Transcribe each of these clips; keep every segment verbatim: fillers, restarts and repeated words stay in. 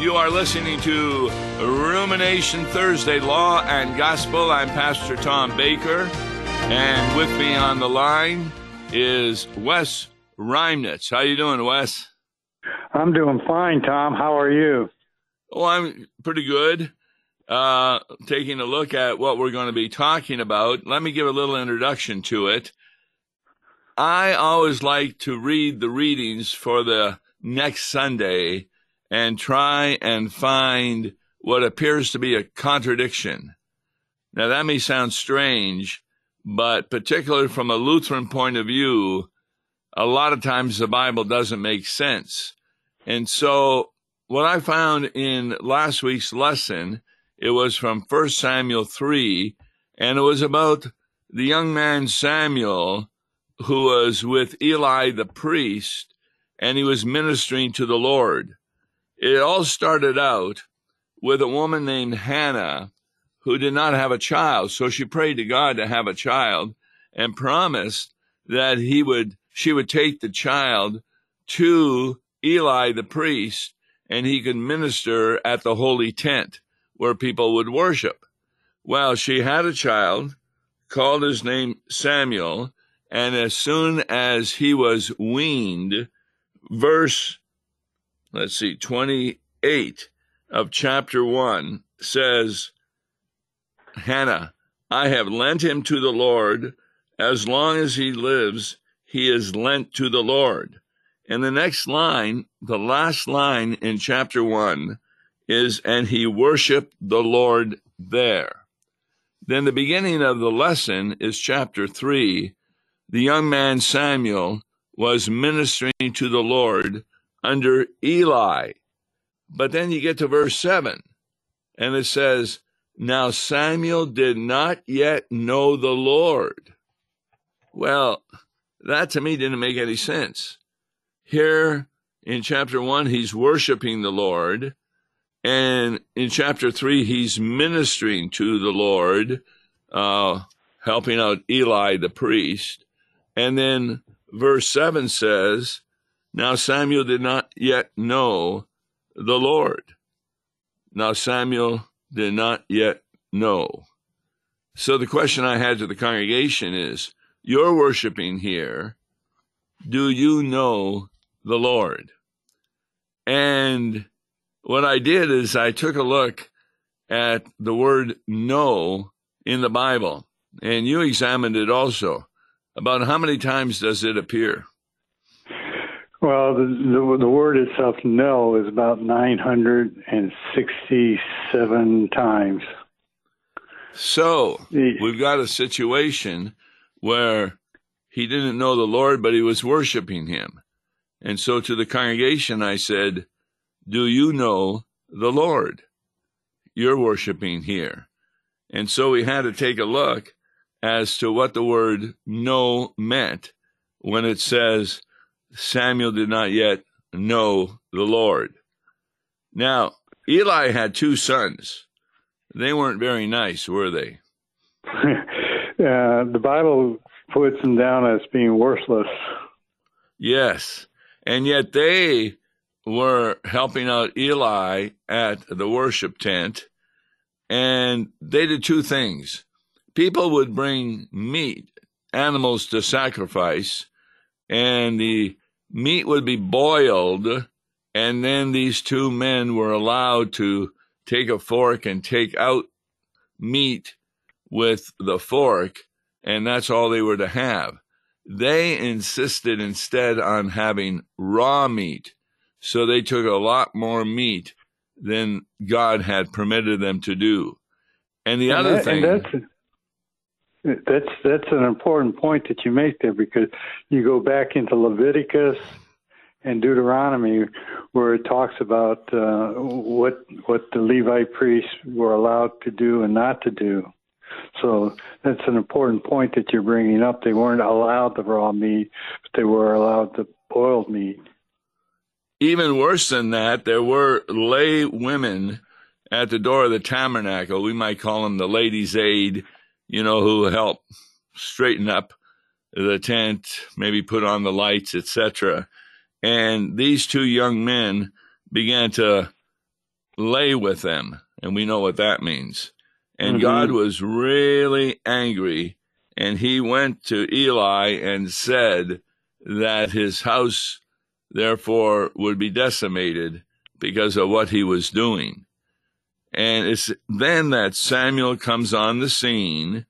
You are listening to Rumination Thursday Law and Gospel. I'm Pastor Tom Baker, and with me on the line is Wes Reimnitz. How you doing, Wes? I'm doing fine, Tom. How are you? Oh, I'm pretty good. Uh, taking a look at what we're going to be talking about, let me give a little introduction to it. I always like to read the readings for the next Sunday and try and find what appears to be a contradiction. Now, that may sound strange, but particularly from a Lutheran point of view, a lot of times the Bible doesn't make sense. And so what I found in last week's lesson, it was from First Samuel three, and it was about the young man Samuel, who was with Eli the priest, and he was ministering to the Lord. It all started out with a woman named Hannah who did not have a child. So she prayed to God to have a child and promised that he would, she would take the child to Eli the priest, and he could minister at the holy tent where people would worship. Well, she had a child, called his name Samuel, and as soon as he was weaned, verse Let's see, twenty-eight of chapter one says, Hannah, I have lent him to the Lord. As long as he lives, he is lent to the Lord. And the next line, the last line in chapter one is, and he worshiped the Lord there. Then the beginning of the lesson is chapter three. The young man Samuel was ministering to the Lord under Eli. But then you get to verse seven, and it says, now Samuel did not yet know the Lord. Well, that to me didn't make any sense. Here in chapter one, he's worshiping the Lord, and in chapter three, he's ministering to the Lord, uh, helping out Eli the priest. And then verse seven says, now Samuel did not yet know the Lord. Now Samuel did not yet know. So the question I had to the congregation is, you're worshiping here. Do you know the Lord? And what I did is I took a look at the word know in the Bible, and you examined it also. About how many times does it appear? Well, the, the the word itself, "know," is about nine hundred sixty-seven times. So we've got a situation where he didn't know the Lord, but he was worshiping him. And so to the congregation, I said, do you know the Lord? You're worshiping here. And so we had to take a look as to what the word know meant when it says, Samuel did not yet know the Lord. Now, Eli had two sons. They weren't very nice, were they? uh, the Bible puts them down as being worthless. Yes, and yet they were helping out Eli at the worship tent, and they did two things. People would bring meat, animals to sacrifice, and the meat would be boiled, and then these two men were allowed to take a fork and take out meat with the fork, and that's all they were to have. They insisted instead on having raw meat, so they took a lot more meat than God had permitted them to do. And the and other that, thing... And That's that's an important point that you make there, because you go back into Leviticus and Deuteronomy, where it talks about uh, what what the Levite priests were allowed to do and not to do. So that's an important point that you're bringing up. They weren't allowed the raw meat, but they were allowed the boiled meat. Even worse than that, there were lay women at the door of the tabernacle. We might call them the ladies' aid, you know, who help straighten up the tent, maybe put on the lights, et cetera. And these two young men began to lay with them. And we know what that means. And mm-hmm. God was really angry. And he went to Eli and said that his house, therefore, would be decimated because of what he was doing. And it's then that Samuel comes on the scene,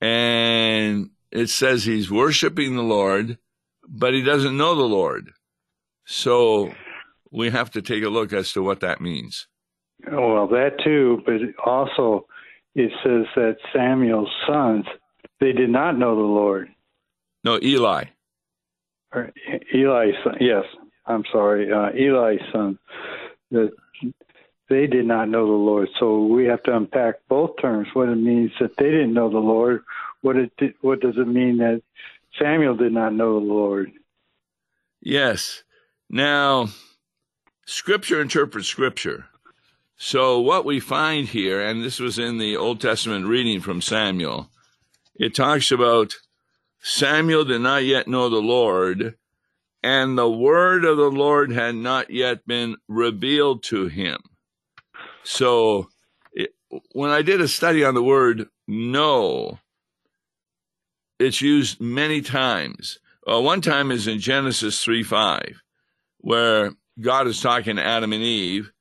and it says he's worshiping the Lord, but he doesn't know the Lord. So we have to take a look as to what that means. Oh, well, that too, but also it says that Samuel's sons, they did not know the Lord. No, Eli. Or Eli's son, yes, I'm sorry, uh, Eli's son, that they did not know the Lord. So we have to unpack both terms, what it means that they didn't know the Lord, what it did, what does it mean that Samuel did not know the Lord? Yes. Now, Scripture interprets Scripture. So what we find here, and this was in the Old Testament reading from Samuel, it talks about Samuel did not yet know the Lord, and the word of the Lord had not yet been revealed to him. So it, when I did a study on the word know, it's used many times. Uh, one time is in Genesis three five, where God is talking to Adam and Eve.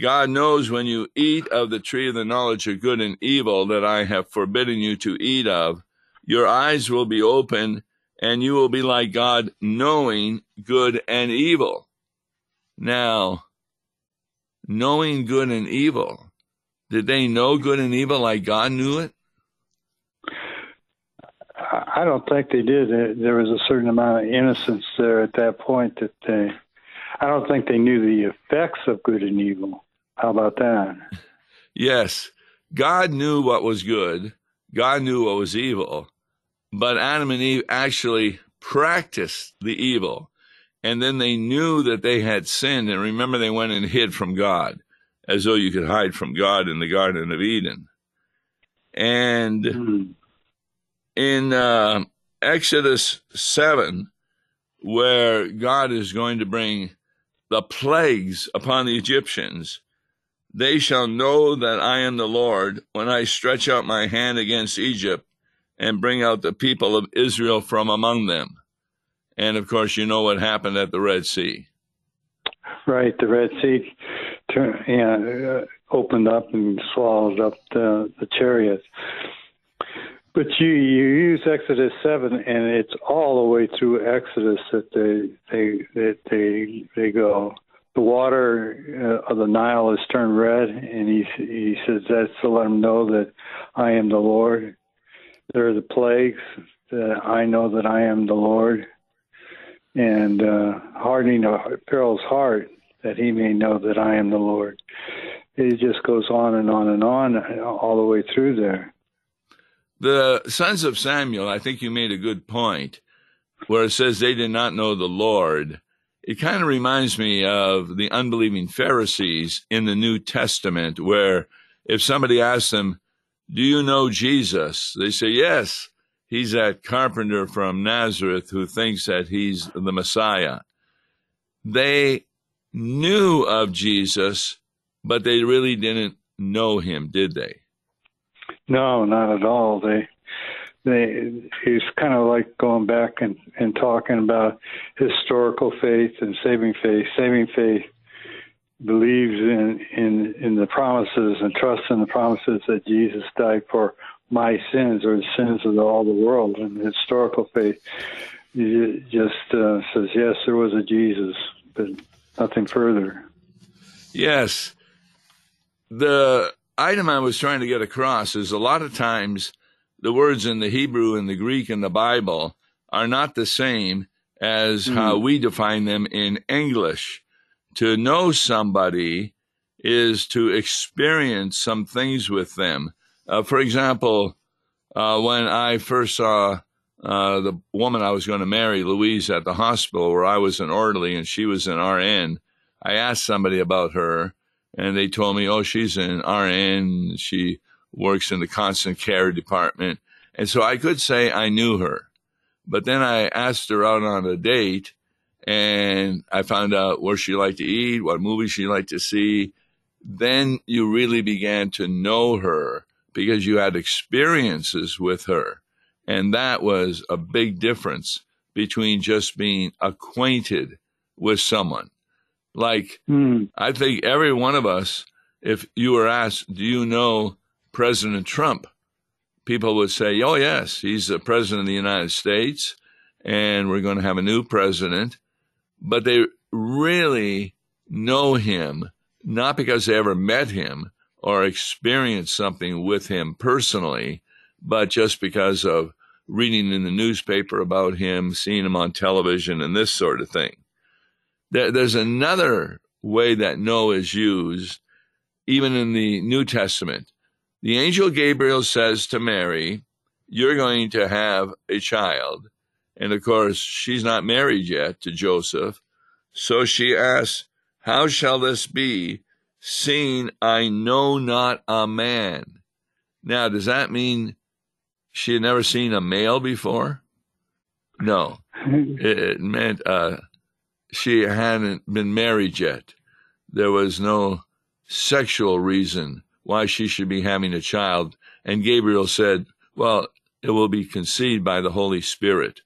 God knows when you eat of the tree of the knowledge of good and evil that I have forbidden you to eat of, your eyes will be open, and you will be like God, knowing good and evil. Now, knowing good and evil, did they know good and evil like God knew it? I don't think they did. There was a certain amount of innocence there at that point that they, I don't think they knew the effects of good and evil. How about that? Yes. God knew what was good. God knew what was evil. But Adam and Eve actually practiced the evil. And then they knew that they had sinned. And remember, they went and hid from God, as though you could hide from God in the Garden of Eden. And mm-hmm. in uh, Exodus seven, where God is going to bring the plagues upon the Egyptians, they shall know that I am the Lord when I stretch out my hand against Egypt and bring out the people of Israel from among them. And, of course, you know what happened at the Red Sea. Right. The Red Sea turned, yeah, opened up and swallowed up the, the chariots. But you, you use Exodus seven, and it's all the way through Exodus that they they that they they go. The water uh, of the Nile is turned red, and he he says that's to let them know that I am the Lord. There are the plagues that I know that I am the Lord, and uh, hardening of Pharaoh's heart that he may know that I am the Lord. It just goes on and on and on all the way through there. The sons of Samuel, I think you made a good point, where it says they did not know the Lord. It kind of reminds me of the unbelieving Pharisees in the New Testament, where if somebody asks them, do you know Jesus? They say, yes, he's that carpenter from Nazareth who thinks that he's the Messiah. They knew of Jesus, but they really didn't know him, did they? No, not at all. They, they, it's kind of like going back and, and talking about historical faith and saving faith. Saving faith believes in, in, in the promises and trusts in the promises that Jesus died for my sins or the sins of all the world. And historical faith just uh, says, yes, there was a Jesus, but nothing further. Yes. The item I was trying to get across is a lot of times the words in the Hebrew and the Greek in the Bible are not the same as mm-hmm. how we define them in English. To know somebody is to experience some things with them. Uh, for example, uh, when I first saw uh, the woman I was going to marry, Louise, at the hospital where I was an orderly and she was an R N, I asked somebody about her. And they told me, oh, she's an R N. She works in the constant care department. And so I could say I knew her. But then I asked her out on a date, and I found out where she liked to eat, what movies she liked to see. then you really began to know her because you had experiences with her. And that was a big difference between just being acquainted with someone. Like, mm. I think every one of us, if you were asked, do you know President Trump? People would say, oh, yes, he's the president of the United States, and we're going to have a new president. But they really know him, not because they ever met him or experienced something with him personally, but just because of reading in the newspaper about him, seeing him on television, and this sort of thing. There, there's another way that know is used, even in the New Testament. The angel Gabriel says to Mary, you're going to have a child. And of course, she's not married yet to Joseph. So she asks, how shall this be, seeing I know not a man? Now, does that mean she had never seen a male before? No. It, it meant uh, she hadn't been married yet. There was no sexual reason why she should be having a child. And Gabriel said, well, it will be conceived by the Holy Spirit,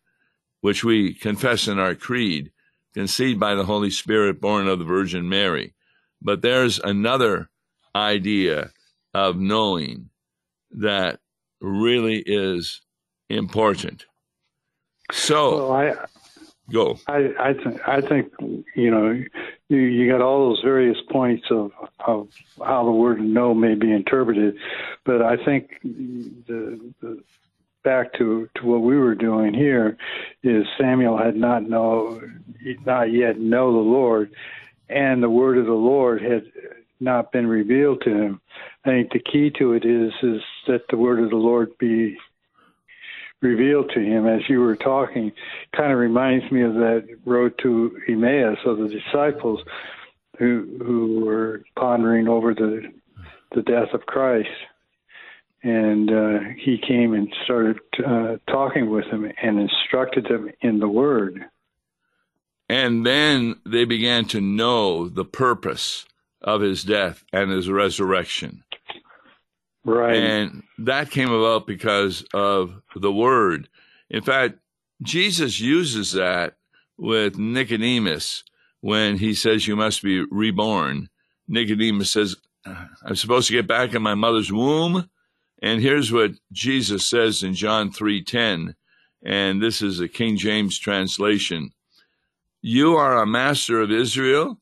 which we confess in our creed, conceived by the Holy Spirit, born of the Virgin Mary. But there's another idea of knowing that really is important. So, well, I, go. I, I, th- I think, you know, you, you got all those various points of, of how the word know may be interpreted. But I think the, the back to, to what we were doing here is Samuel had not know, not yet know the Lord, and the word of the Lord had not been revealed to him. I think the key to it is is that the word of the Lord be revealed to him. As you were talking, kind of reminds me of that road to Emmaus of the disciples who who were pondering over the the death of Christ, and uh, he came and started uh, talking with them and instructed them in the word. And then they began to know the purpose of his death and his resurrection. Right. And that came about because of the word. In fact, Jesus uses that with Nicodemus when he says, you must be reborn. Nicodemus says, I'm supposed to get back in my mother's womb. And here's what Jesus says in John three ten, and this is a King James translation. You are a master of Israel,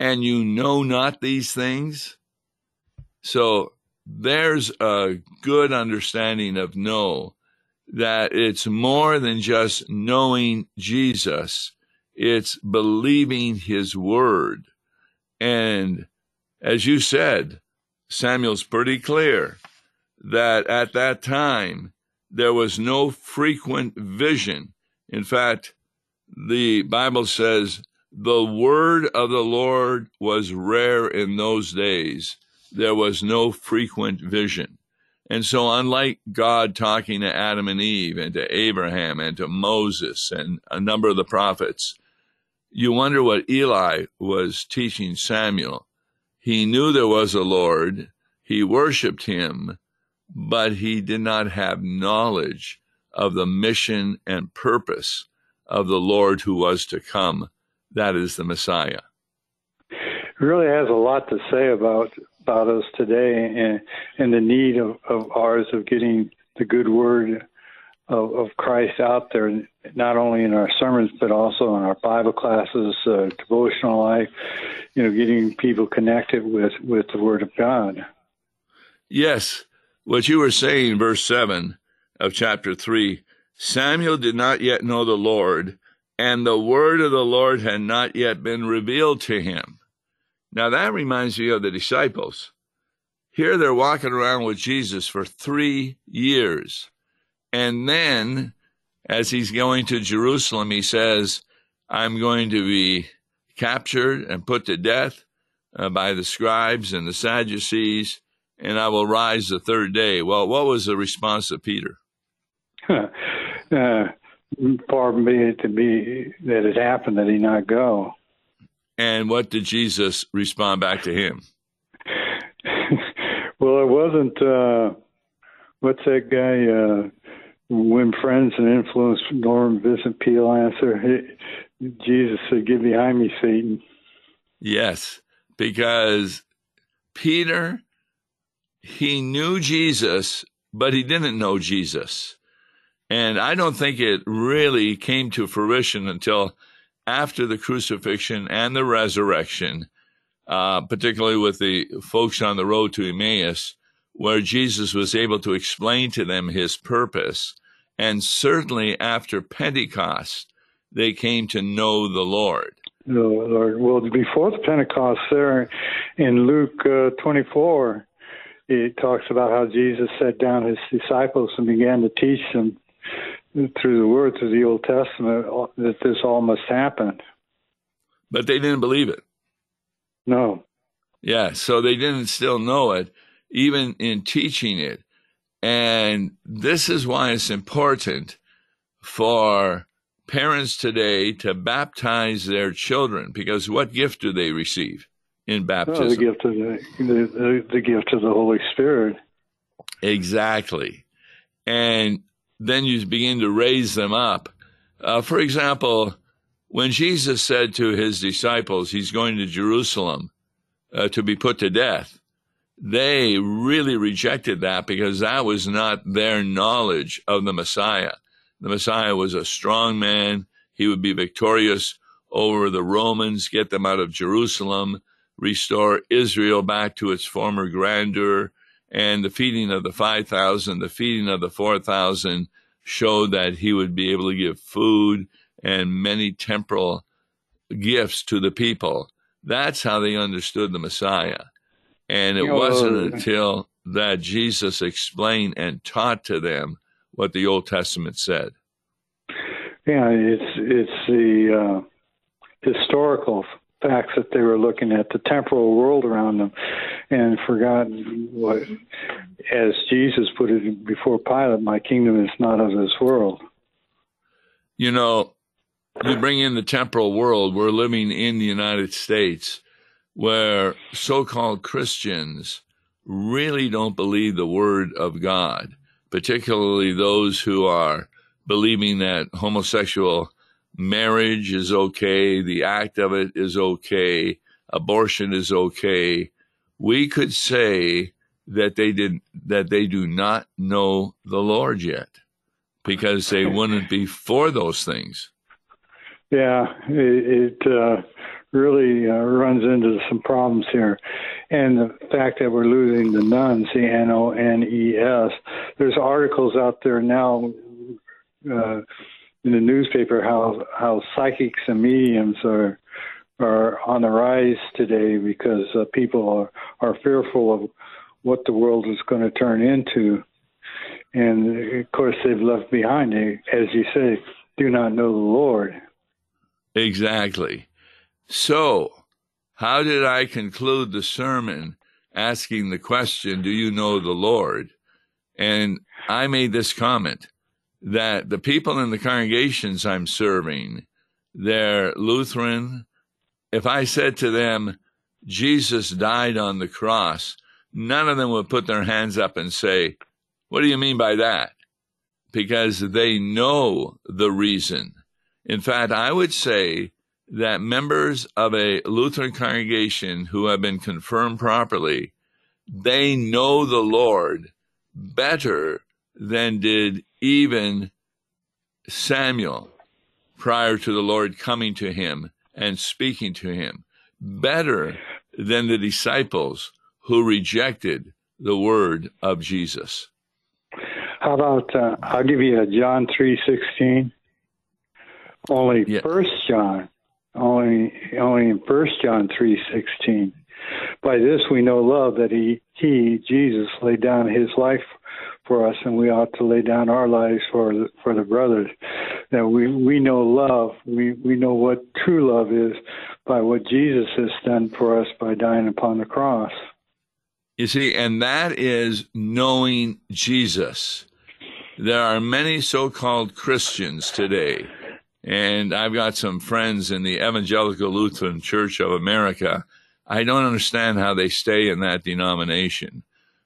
and you know not these things? So there's a good understanding of know, that it's more than just knowing Jesus. It's believing his word. And as you said, Samuel's pretty clear that at that time, there was no frequent vision. In fact, the Bible says, the word of the Lord was rare in those days. There was no frequent vision. And so unlike God talking to Adam and Eve and to Abraham and to Moses and a number of the prophets, you wonder what Eli was teaching Samuel. He knew there was a Lord. He worshiped him, but he did not have knowledge of the mission and purpose of the Lord who was to come. That is the Messiah. It really has a lot to say about about us today, and, and the need of, of ours of getting the good word of, of Christ out there, not only in our sermons, but also in our Bible classes, uh, devotional life, you know, getting people connected with, with the word of God. Yes. What you were saying, verse seven of chapter three, Samuel did not yet know the Lord, and the word of the Lord had not yet been revealed to him. Now that reminds me of the disciples. Here they're walking around with Jesus for three years. And then as he's going to Jerusalem, he says, I'm going to be captured and put to death uh, by the scribes and the Sadducees, and I will rise the third day. Well, what was the response of Peter? Huh. Uh. Pardon me to be that it happened that he not go. And what did Jesus respond back to him? Well, it wasn't, uh, what's that guy, uh, when friends and influence, Norm Vincent Peale answer, hey, Jesus said, get behind me, Satan. Yes, because Peter, he knew Jesus, but he didn't know Jesus. And I don't think it really came to fruition until after the crucifixion and the resurrection, uh, particularly with the folks on the road to Emmaus, where Jesus was able to explain to them his purpose. And certainly after Pentecost, they came to know the Lord. The Lord. Well, before the Pentecost there in Luke uh, twenty-four, it talks about how Jesus sat down his disciples and began to teach them through the words of the Old Testament that this all must happen. But they didn't believe it. No. Yeah, so they didn't still know it, even in teaching it. And this is why it's important for parents today to baptize their children, because what gift do they receive in baptism? Oh, the gift of the, the, the gift of the Holy Spirit. Exactly. And then you begin to raise them up. Uh, for example, when Jesus said to his disciples, he's going to Jerusalem uh, to be put to death, they really rejected that because that was not their knowledge of the Messiah. The Messiah was a strong man. He would be victorious over the Romans, get them out of Jerusalem, restore Israel back to its former grandeur, and the feeding of the five thousand, the feeding of the four thousand showed that he would be able to give food and many temporal gifts to the people. That's how they understood the Messiah. And it wasn't until that Jesus explained and taught to them what the Old Testament said. Yeah, it's, it's the uh, historical facts that they were looking at, the temporal world around them, and forgotten what, as Jesus put it before Pilate, my kingdom is not of this world. You know, you bring in the temporal world, we're living in the United States where so-called Christians really don't believe the word of God, particularly those who are believing that homosexual marriage is okay, the act of it is okay, abortion is okay. We could say that they did that they do not know the Lord yet, because they wouldn't be for those things. Yeah, it, it uh, really uh, runs into some problems here, and the fact that we're losing the nuns, the N O N E S. There's articles out there now. Uh, in the newspaper, how how psychics and mediums are are on the rise today because uh, people are, are fearful of what the world is going to turn into. And, of course, they've left behind, they, as you say, do not know the Lord. Exactly. So, how did I conclude the sermon asking the question, do you know the Lord? And I made this comment, that the people in the congregations I'm serving, they're Lutheran. If I said to them, Jesus died on the cross, none of them would put their hands up and say, what do you mean by that? Because they know the reason. In fact, I would say that members of a Lutheran congregation who have been confirmed properly, they know the Lord better than did even Samuel prior to the Lord coming to him and speaking to him, better than the disciples who rejected the word of Jesus. How about, uh, I'll give you a John three sixteen. Only yeah. First John, only, only in First John three sixteen. By this we know love, that he, he, Jesus, laid down his life for us, and we ought to lay down our lives for the, for the brothers. That we, we know love, we, we know what true love is by what Jesus has done for us by dying upon the cross. You see, and that is knowing Jesus. There are many so-called Christians today, and I've got some friends in the Evangelical Lutheran Church of America. I don't understand how they stay in that denomination,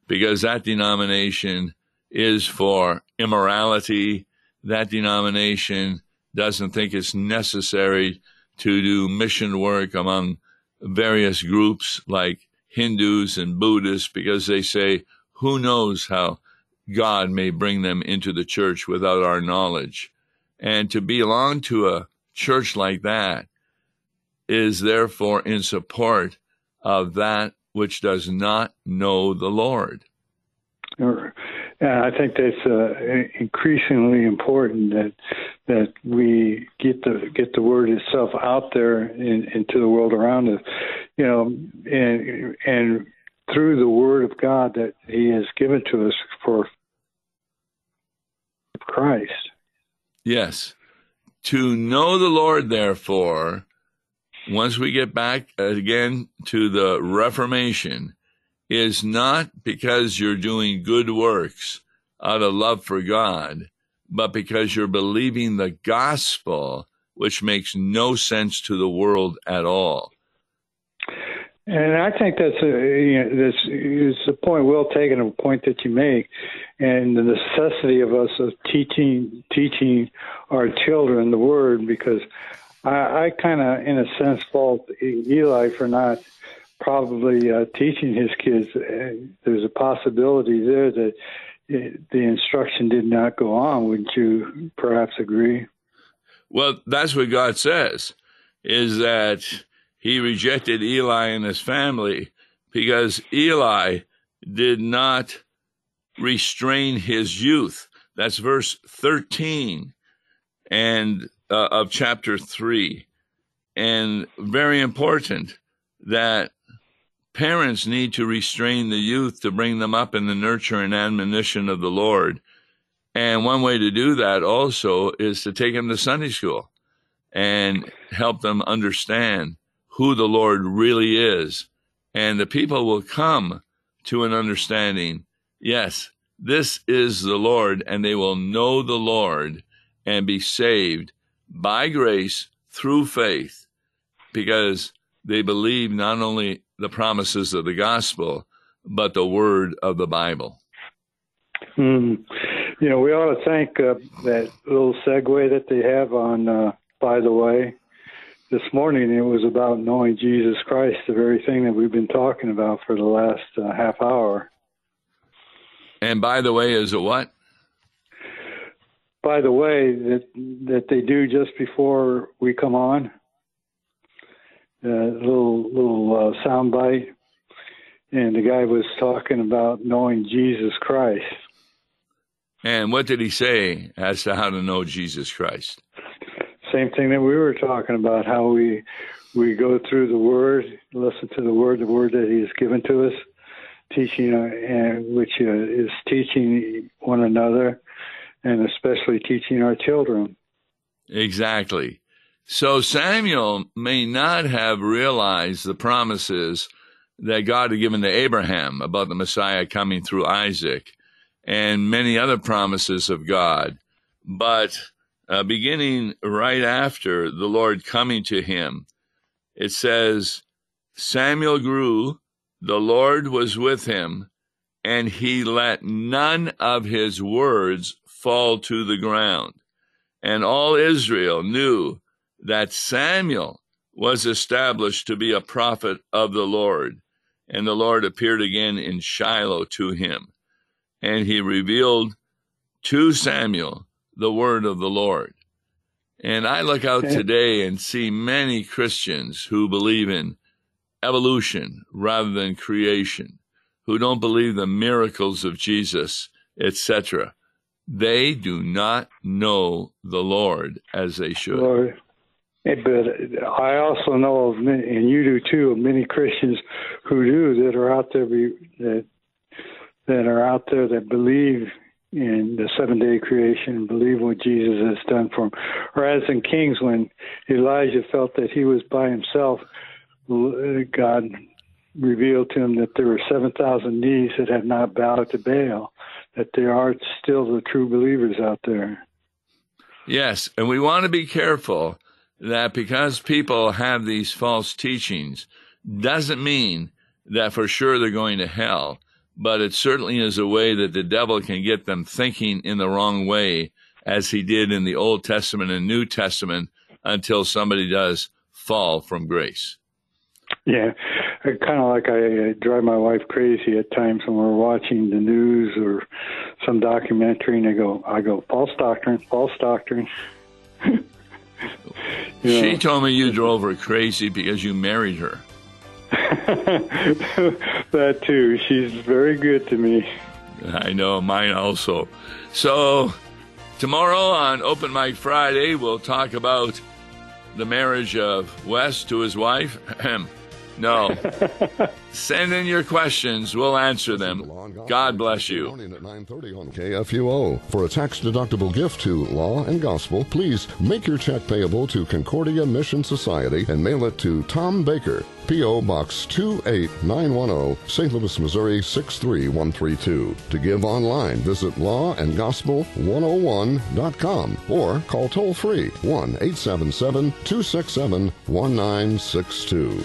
because that denomination is for immorality. That denomination doesn't think it's necessary to do mission work among various groups like Hindus and Buddhists, because they say, who knows how God may bring them into the church without our knowledge. And to belong to a church like that is therefore in support of that which does not know the Lord. Sure. And I think that's uh, increasingly important that that we get the get the word itself out there in, into the world around us, you know, and and through the word of God that He has given to us for Christ. Yes, to know the Lord. Therefore, once we get back again to the Reformation, is not because you're doing good works out of love for God, but because you're believing the gospel, which makes no sense to the world at all. And I think that's a, you know, this is a point well taken, a point that you make, and the necessity of us of teaching teaching our children the word, because I, I kind of, in a sense, fault Eli for not probably uh, teaching his kids. Uh, there's a possibility there that it, the instruction did not go on. Would you perhaps agree? Well, that's what God says, is that He rejected Eli and his family because Eli did not restrain his youth. That's verse thirteen and uh, of chapter three. And very important that parents need to restrain the youth to bring them up in the nurture and admonition of the Lord. And one way to do that also is to take them to Sunday school and help them understand who the Lord really is. And the people will come to an understanding, yes, this is the Lord, and they will know the Lord and be saved by grace through faith, because they believe not only the promises of the gospel, but the word of the Bible. Mm. You know, we ought to thank uh, that little segue that they have on, uh, by the way, this morning. It was about knowing Jesus Christ, the very thing that we've been talking about for the last uh, half hour. And by the way, is it what? By the way, that, that they do just before we come on. A uh, little little uh, sound bite, and the guy was talking about knowing Jesus Christ. And what did he say as to how to know Jesus Christ? Same thing that we were talking about, how we we go through the Word, listen to the Word, the Word that He has given to us, teaching, uh, and which uh, is teaching one another, and especially teaching our children. Exactly. So Samuel may not have realized the promises that God had given to Abraham about the Messiah coming through Isaac and many other promises of God. But uh, beginning right after the Lord coming to him, it says, Samuel grew, the Lord was with him, and he let none of his words fall to the ground. And all Israel knew that Samuel was established to be a prophet of the Lord, and the Lord appeared again in Shiloh to him, and he revealed to Samuel the word of the Lord. And I look out today and see many Christians who believe in evolution rather than creation, who don't believe the miracles of Jesus, et cetera. They do not know the Lord as they should. Lord. But I also know of many, and you do too, of many Christians who do that are out there that that are out there that believe in the seven day creation, believe what Jesus has done for them. Or as in Kings, when Elijah felt that he was by himself, God revealed to him that there were seven thousand knees that had not bowed to Baal. That there are still the true believers out there. Yes, and we want to be careful that because people have these false teachings doesn't mean that for sure they're going to hell, but it certainly is a way that the devil can get them thinking in the wrong way, as he did in the Old Testament and New Testament, until somebody does fall from grace. Yeah, kind of like I, I drive my wife crazy at times when we're watching the news or some documentary, and I go, I go, false doctrine, false doctrine. You know? She told me you drove her crazy because you married her. That too. She's very good to me. I know, mine also. So tomorrow on Open Mic Friday, we'll talk about the marriage of Wes to his wife. No. Send in your questions. We'll answer them. God bless you. Morning at nine thirty on K F U O. For a tax-deductible gift to Law and Gospel, please make your check payable to Concordia Mission Society and mail it to Tom Baker, P O Box two eight nine one zero, Saint Louis, Missouri six three one three two. To give online, visit law and gospel one oh one dot com or call toll-free one eight seven seven two six seven one nine six two.